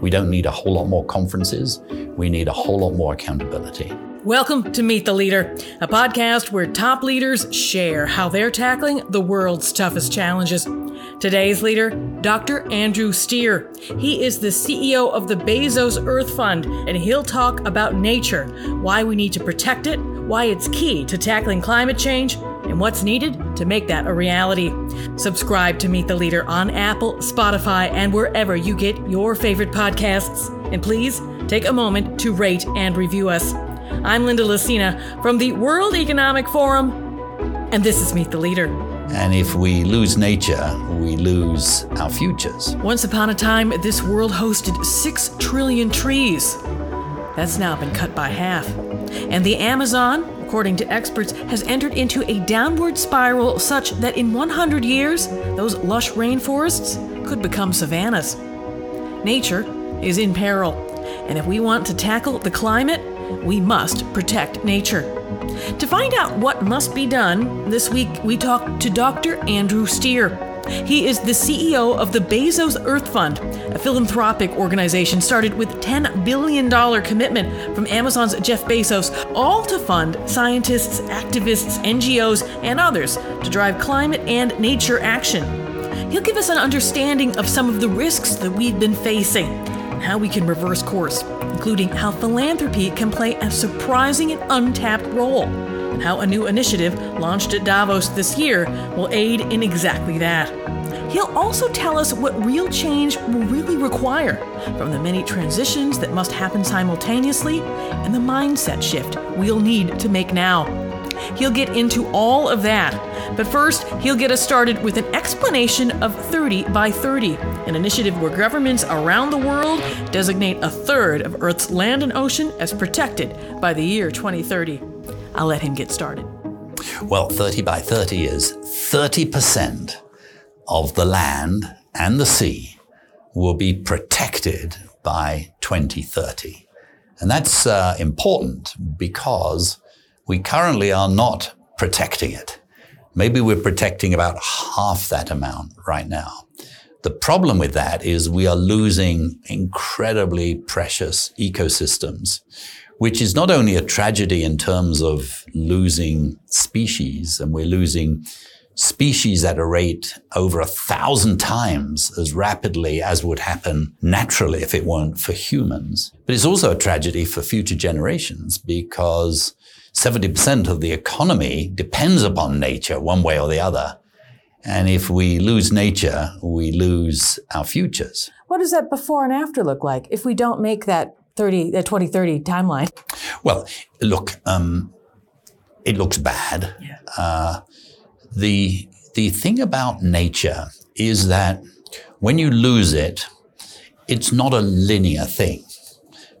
We don't need a whole lot more conferences. We need a whole lot more accountability. Welcome to Meet the Leader, a podcast where top leaders share how they're tackling the world's toughest challenges. Today's leader, Dr. Andrew Steer. He is the CEO of the Bezos Earth Fund, and he'll talk about nature, why we need to protect it, why it's key to tackling climate change, and what's needed to make that a reality. Subscribe to Meet the Leader on Apple, Spotify, and wherever you get your favorite podcasts. And please take a moment to rate and review us. I'm Linda Lucina from the World Economic Forum, and this is Meet the Leader. And if we lose nature, we lose our futures. Once upon a time, this world hosted 6 trillion trees. That's now been cut by half. And the Amazon, according to experts, has entered into a downward spiral such that in 100 years, those lush rainforests could become savannas. Nature is in peril, and if we want to tackle the climate, we must protect nature. To find out what must be done, this week we talked to Dr. Andrew Steer. He is the CEO of the Bezos Earth Fund, a philanthropic organization started with $10 billion commitment from Amazon's Jeff Bezos, all to fund scientists, activists, NGOs, and others to drive climate and nature action. He'll give us an understanding of some of the risks that we've been facing and how we can reverse course, including how philanthropy can play a surprising and untapped role, and how a new initiative launched at Davos this year will aid in exactly that. He'll also tell us what real change will really require, from the many transitions that must happen simultaneously and the mindset shift we'll need to make now. He'll get into all of that, but first, he'll get us started with an explanation of 30 by 30, an initiative where governments around the world designate a third of Earth's land and ocean as protected by the year 2030. I'll let him get started. Well, 30 by 30 is 30% of the land and the sea will be protected by 2030. And that's important because we currently are not protecting it. Maybe we're protecting about half that amount right now. The problem with that is we are losing incredibly precious ecosystems, which is not only a tragedy in terms of losing species, and we're losing species at a rate over 1,000 times as rapidly as would happen naturally if it weren't for humans, but it's also a tragedy for future generations because 70% of the economy depends upon nature one way or the other. And if we lose nature, we lose our futures. What does that before and after look like if we don't make that 2030 timeline? Well, look, it looks bad. Yeah. The thing about nature is that when you lose it, it's not a linear thing.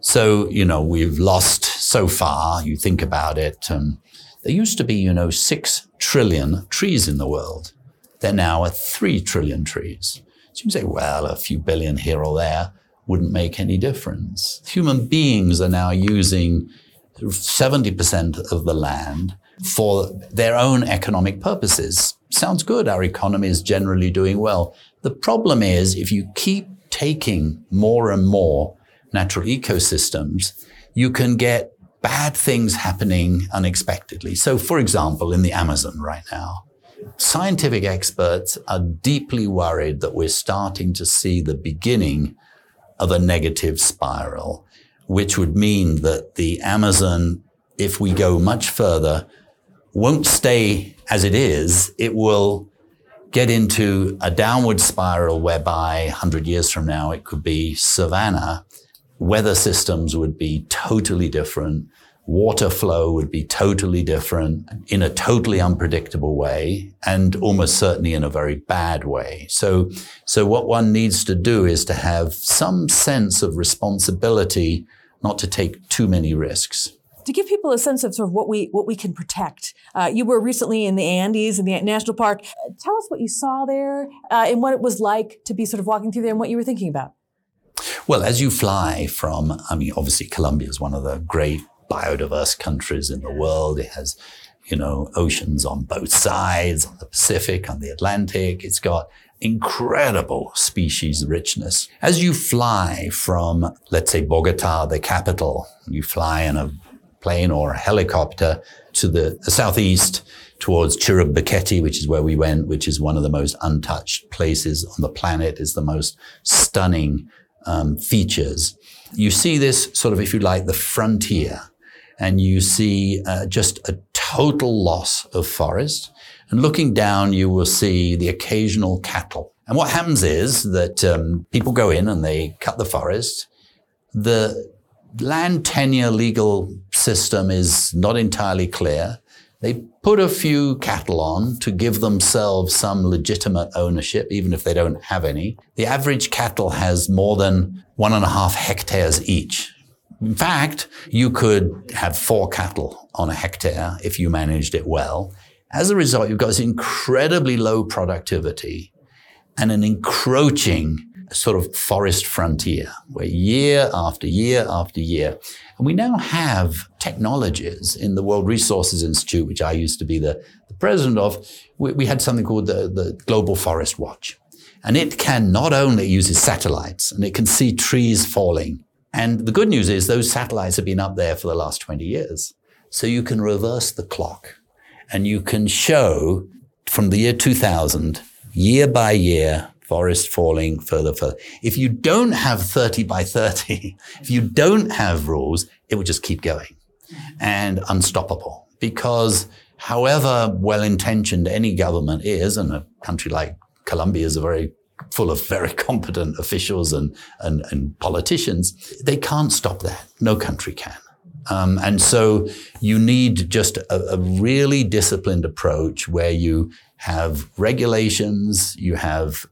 So, you know, we've lost so far, you think about it, there used to be, 6 trillion trees in the world. There now are 3 trillion trees. So you say, well, a few billion here or there wouldn't make any difference. Human beings are now using 70% of the land for their own economic purposes. Sounds good, our economy is generally doing well. The problem is if you keep taking more and more natural ecosystems, you can get bad things happening unexpectedly. So for example, in the Amazon right now, scientific experts are deeply worried that we're starting to see the beginning of a negative spiral, which would mean that the Amazon, if we go much further, won't stay as it is. It will get into a downward spiral whereby 100 years from now, it could be savanna. Weather systems would be totally different. Water flow would be totally different in a totally unpredictable way and almost certainly in a very bad way. So what one needs to do is to have some sense of responsibility, not to take too many risks. To give people a sense of sort of what we can protect. You were recently in the Andes, in the National Park. Tell us what you saw there and what it was like to be sort of walking through there and what you were thinking about. Well, as you fly from, obviously Colombia is one of the great biodiverse countries in the world. It has, oceans on both sides, on the Pacific, on the Atlantic. It's got incredible species richness. As you fly from, let's say, Bogota, the capital, you fly in a plane or a helicopter to the southeast towards Chiribiquete, which is where we went, which is one of the most untouched places on the planet, is the most stunning features. You see this sort of, if you like, the frontier, and you see just a total loss of forest. And looking down, you will see the occasional cattle. And what happens is that people go in and they cut the forest. The land tenure legal system is not entirely clear. They put a few cattle on to give themselves some legitimate ownership, even if they don't have any. The average cattle has more than 1.5 hectares each. In fact, you could have 4 cattle on a hectare if you managed it well. As a result, you've got this incredibly low productivity and an encroaching sort of forest frontier where year after year after year. And we now have technologies in the World Resources Institute, which I used to be the president of. We had something called the Global Forest Watch. And it can not only uses satellites, and it can see trees falling. And the good news is those satellites have been up there for the last 20 years. So you can reverse the clock. And you can show from the year 2000, year by year, forest falling further. If you don't have 30 by 30, if you don't have rules, it will just keep going and unstoppable. Because however well-intentioned any government is, and a country like Colombia is very full of very competent officials and politicians, they can't stop that. No country can. And so you need just a really disciplined approach where you have regulations, you have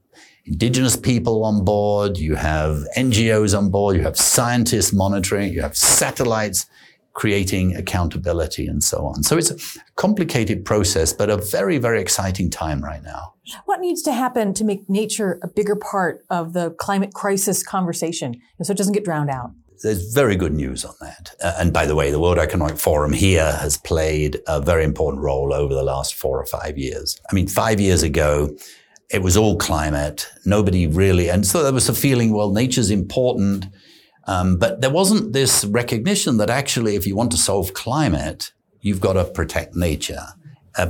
indigenous people on board, you have NGOs on board, you have scientists monitoring, you have satellites creating accountability and so on. So it's a complicated process, but a very, very exciting time right now. What needs to happen to make nature a bigger part of the climate crisis conversation so it doesn't get drowned out? There's very good news on that. And by the way, the World Economic Forum here has played a very important role over the last 4 or 5 years. I mean, 5 years ago, it was all climate. Nobody really, and so there was a feeling, well, nature's important. But there wasn't this recognition that actually, if you want to solve climate, you've got to protect nature.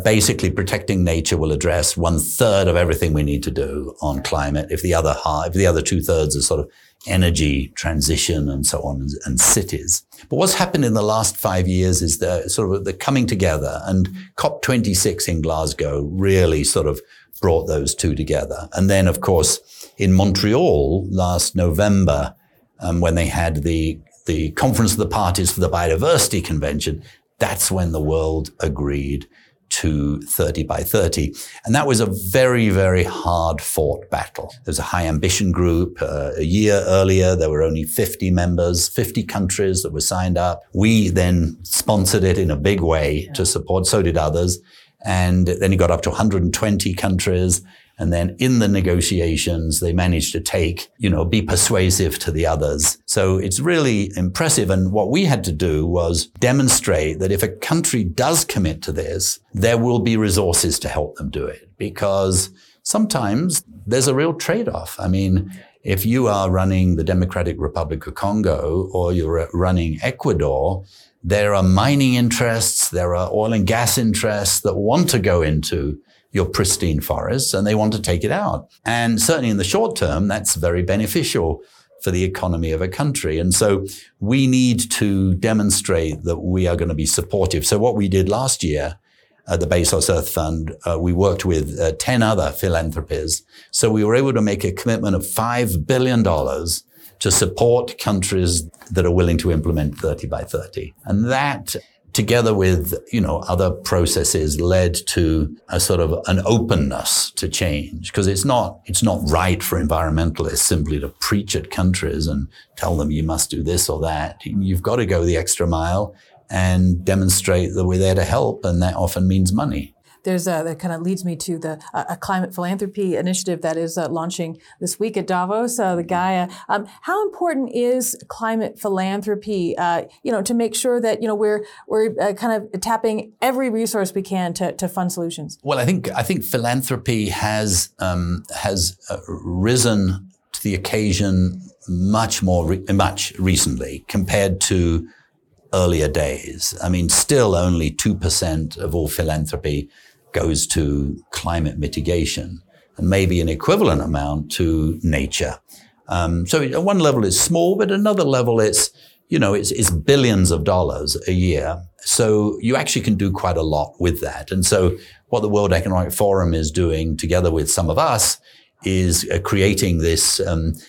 Basically, protecting nature will address 1/3 of everything we need to do on climate. If the other half, if the other 2/3 are sort of energy transition and so on, and cities. But what's happened in the last 5 years is the sort of the coming together, and COP 26 in Glasgow really sort of brought those two together. And then, of course, in Montreal last November, when they had the Conference of the Parties for the Biodiversity Convention, that's when the world agreed to 30 by 30. And that was a very, very hard fought battle. There's a high ambition group. A year earlier, there were only 50 members, 50 countries that were signed up. We then sponsored it in a big way to support, so did others. And then it got up to 120 countries. And then in the negotiations, they managed to take, you know, be persuasive to the others. So it's really impressive. And what we had to do was demonstrate that if a country does commit to this, there will be resources to help them do it. Because sometimes there's a real trade-off. I mean, if you are running the Democratic Republic of Congo or you're running Ecuador, there are mining interests, there are oil and gas interests that want to go into your pristine forests, and they want to take it out. And certainly in the short term, that's very beneficial for the economy of a country. And so we need to demonstrate that we are going to be supportive. So what we did last year at the Bezos Earth Fund, we worked with 10 other philanthropies. So we were able to make a commitment of $5 billion to support countries that are willing to implement 30 by 30. And that, together with, you know, other processes, led to a sort of an openness to change. Because it's not right for environmentalists simply to preach at countries and tell them you must do this or that. You've got to go the extra mile and demonstrate that we're there to help, and that often means money. There's a, that kind of leads me to the a climate philanthropy initiative that is launching this week at Davos, the Gaia. How important is climate philanthropy, to make sure that, we're kind of tapping every resource we can to fund solutions? Well, I think philanthropy has risen to the occasion much recently compared to earlier days. I mean, still only 2% of all philanthropy goes to climate mitigation, and maybe an equivalent amount to nature. So at one level it's small, but another level it's billions of dollars a year. So you actually can do quite a lot with that. And so what the World Economic Forum is doing together with some of us is creating this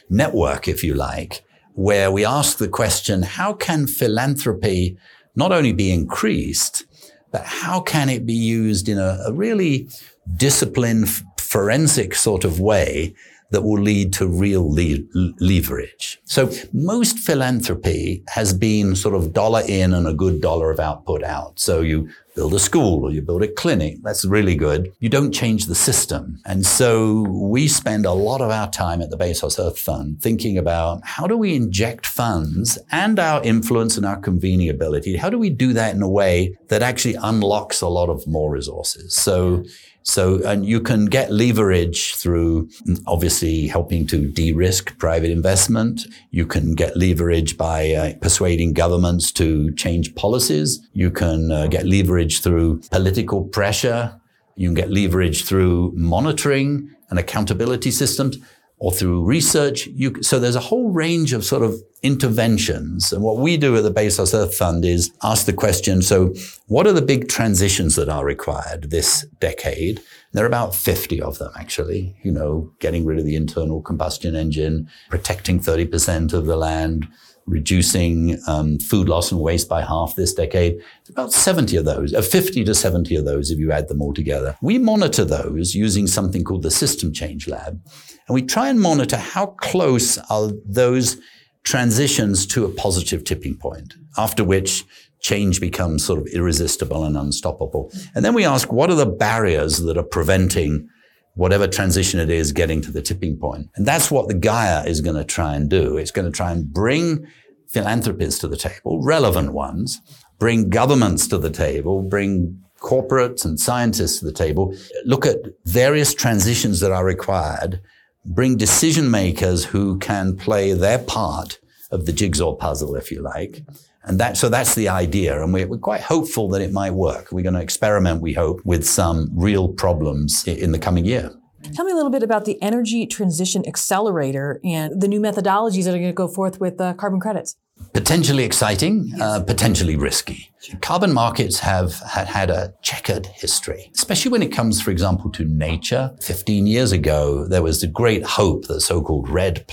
network, if you like, where we ask the question, how can philanthropy not only be increased, but how can it be used in a really disciplined, forensic sort of way that will lead to real leverage? So most philanthropy has been sort of dollar in and a good dollar of output out. So you build a school or you build a clinic. That's really good. You don't change the system. And so we spend a lot of our time at the Bezos Earth Fund thinking about how do we inject funds and our influence and our convening ability? How do we do that in a way that actually unlocks a lot of more resources? So, and you can get leverage through obviously helping to de-risk private investment. You can get leverage by persuading governments to change policies. You can get leverage through political pressure. You can get leverage through monitoring and accountability systems or through research. So there's a whole range of sort of interventions. And what we do at the Bezos Earth Fund is ask the question, so what are the big transitions that are required this decade? And there are about 50 of them, actually, getting rid of the internal combustion engine, protecting 30% of the land, reducing food loss and waste by half this decade. About 70 of those, 50 to 70 of those if you add them all together. We monitor those using something called the System Change Lab. And we try and monitor how close are those transitions to a positive tipping point, after which change becomes sort of irresistible and unstoppable. And then we ask, what are the barriers that are preventing whatever transition it is getting to the tipping point? And that's what the Gaia is going to try and do. It's going to try and bring philanthropists to the table, relevant ones, bring governments to the table, bring corporates and scientists to the table, look at various transitions that are required, bring decision makers who can play their part of the jigsaw puzzle, if you like. And that's the idea. And we're quite hopeful that it might work. We're going to experiment, we hope, with some real problems in the coming year. Tell me a little bit about the Energy Transition Accelerator and the new methodologies that are going to go forth with carbon credits. Potentially exciting, potentially risky. Carbon markets have had a checkered history, especially when it comes, for example, to nature. 15 years ago, there was the great hope that so-called REDD+,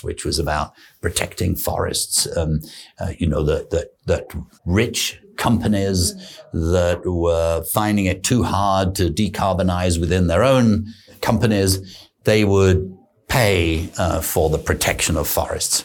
which was about protecting forests, that rich companies that were finding it too hard to decarbonize within their own companies, they would pay for the protection of forests.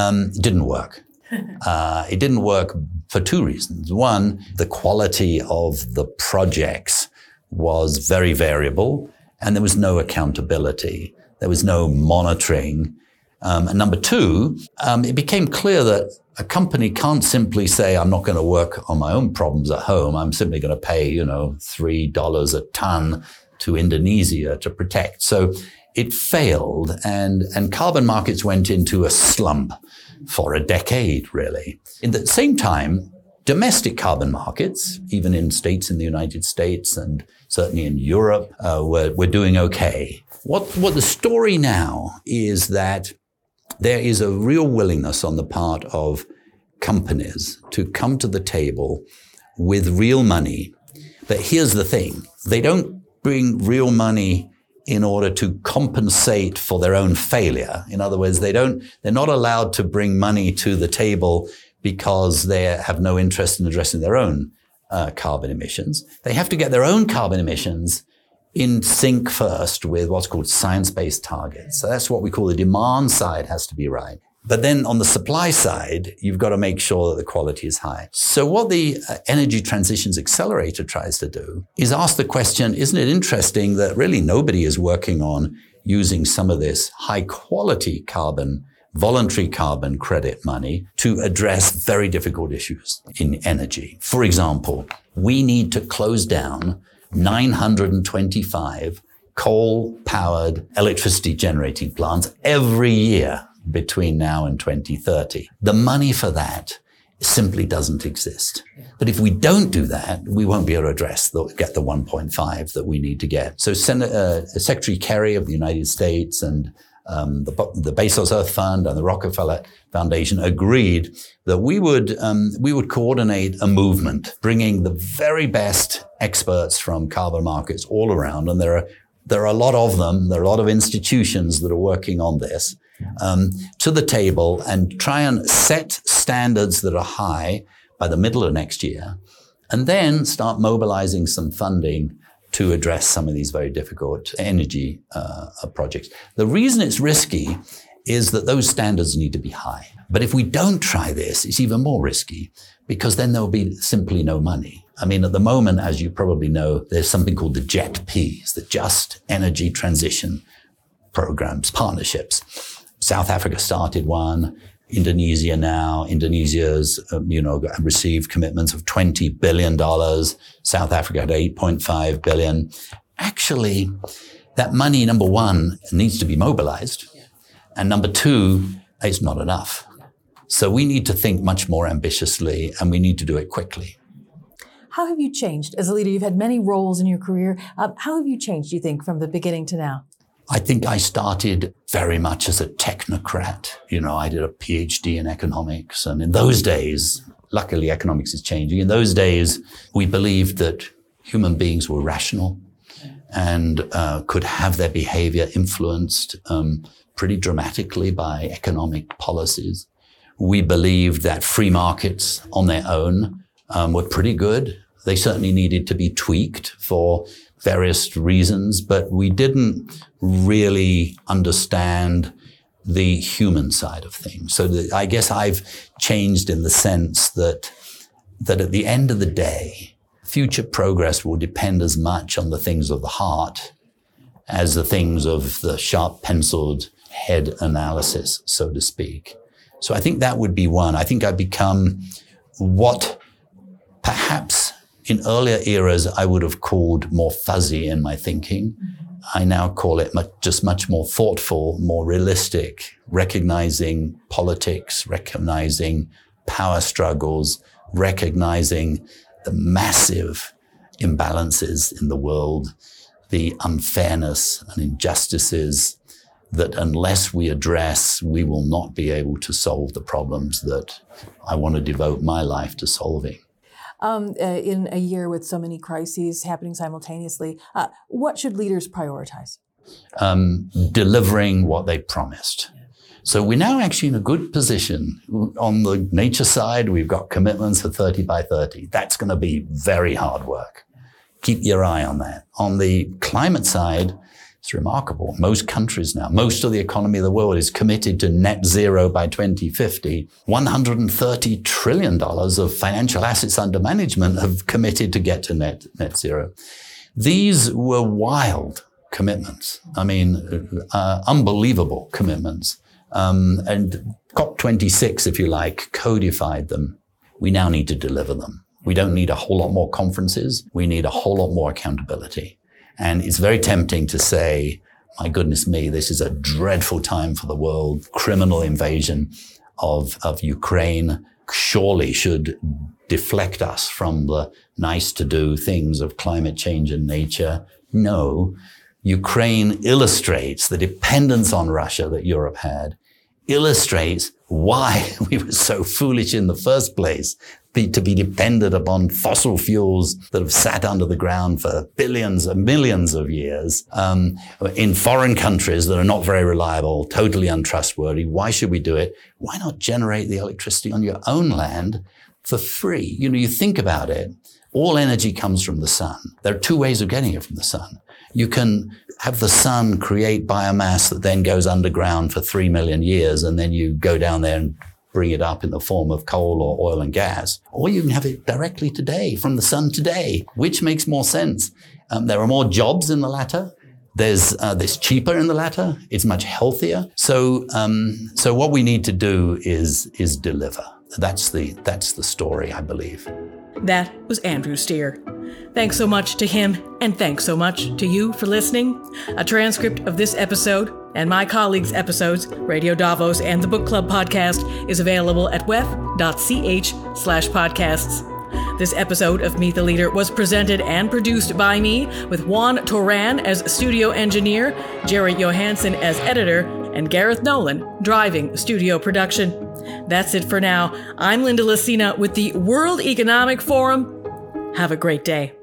It didn't work. It didn't work for two reasons. One, the quality of the projects was very variable and there was no accountability. There was no monitoring. And number two, it became clear that a company can't simply say, I'm not going to work on my own problems at home. I'm simply going to pay, $3 a ton to Indonesia to protect. So it failed and carbon markets went into a slump for a decade, really. In the same time, domestic carbon markets, even in states in the United States and certainly in Europe, were doing okay. What the story now is that there is a real willingness on the part of companies to come to the table with real money. But here's the thing. They don't bring real money in order to compensate for their own failure. In other words, they're not allowed to bring money to the table because they have no interest in addressing their own carbon emissions. They have to get their own carbon emissions in sync first with what's called science-based targets. So that's what we call the demand side has to be right. But then on the supply side, you've got to make sure that the quality is high. So what the Energy Transitions Accelerator tries to do is ask the question, isn't it interesting that really nobody is working on using some of this high quality carbon, voluntary carbon credit money to address very difficult issues in energy? For example, we need to close down 925 coal-powered electricity generating plants every year between now and 2030. The money for that simply doesn't exist. But if we don't do that, we won't be able to address get the 1.5 that we need to get. So Secretary Kerry of the United States and the Bezos Earth Fund and the Rockefeller Foundation agreed that we would coordinate a movement, bringing the very best experts from carbon markets all around. And there are a lot of them. There are a lot of institutions that are working on this to the table and try and set standards that are high by the middle of next year, and then start mobilizing some funding to address some of these very difficult energy projects. The reason it's risky is that those standards need to be high. But if we don't try this, it's even more risky because then there'll be simply no money. I mean, at the moment, as you probably know, there's something called the JETP, the Just Energy Transition Programs, partnerships. South Africa started one. Indonesia now. Indonesia's, received commitments of $20 billion. South Africa had $8.5 billion. Actually, that money, number one, needs to be mobilized. And number two, it's not enough. So we need to think much more ambitiously and we need to do it quickly. How have you changed as a leader? You've had many roles in your career. How have you changed, do you think, from the beginning to now? I think I started very much as a technocrat. I did a PhD in economics. And in those days, luckily economics is changing. In those days, we believed that human beings were rational and could have their behavior influenced pretty dramatically by economic policies. We believed that free markets on their own were pretty good. They certainly needed to be tweaked for various reasons, but we didn't really understand the human side of things. So I guess I've changed in the sense that at the end of the day, future progress will depend as much on the things of the heart as the things of the sharp-penciled head analysis, so to speak. So I think that would be one. I think I've become what perhaps in earlier eras, I would have called more fuzzy in my thinking. I now call it much more thoughtful, more realistic, recognizing politics, recognizing power struggles, recognizing the massive imbalances in the world, the unfairness and injustices that unless we address, we will not be able to solve the problems that I want to devote my life to solving. In a year with so many crises happening simultaneously, what should leaders prioritize? Delivering what they promised. So we're now actually in a good position. On the nature side, we've got commitments for 30 by 30. That's going to be very hard work. Keep your eye on that. On the climate side, it's remarkable. Most countries now, most of the economy of the world is committed to net zero by 2050. $130 trillion of financial assets under management have committed to get to net zero. These were wild commitments. I mean, unbelievable commitments. And COP 26, if you like, codified them. We now need to deliver them. We don't need a whole lot more conferences. We need a whole lot more accountability. And it's very tempting to say, my goodness me, this is a dreadful time for the world. Criminal invasion of Ukraine surely should deflect us from the nice-to-do things of climate change and nature. No, Ukraine illustrates the dependence on Russia that Europe had, illustrates why we were so foolish in the first place to be dependent upon fossil fuels that have sat under the ground for billions and millions of years in foreign countries that are not very reliable, totally untrustworthy. Why should we do it? Why not generate the electricity on your own land for free. You know, you think about it, all energy comes from the sun. There are two ways of getting it from the sun. You can have the sun create biomass that then goes underground for 3 million years, and then you go down there and bring it up in the form of coal or oil and gas. Or you can have it directly today, from the sun today, which makes more sense. There are more jobs in the latter. There's cheaper in the latter. It's much healthier. So what we need to do is deliver. That's the story, I believe. That was Andrew Steer. Thanks so much to him, and thanks so much to you for listening. A transcript of this episode and my colleagues' episodes, Radio Davos and the Book Club podcast, is available at wef.ch/podcasts. This episode of Meet the Leader was presented and produced by me, with Juan Toran as studio engineer, Jerry Johansson as editor, and Gareth Nolan driving studio production. That's it for now. I'm Linda Lucina with the World Economic Forum. Have a great day.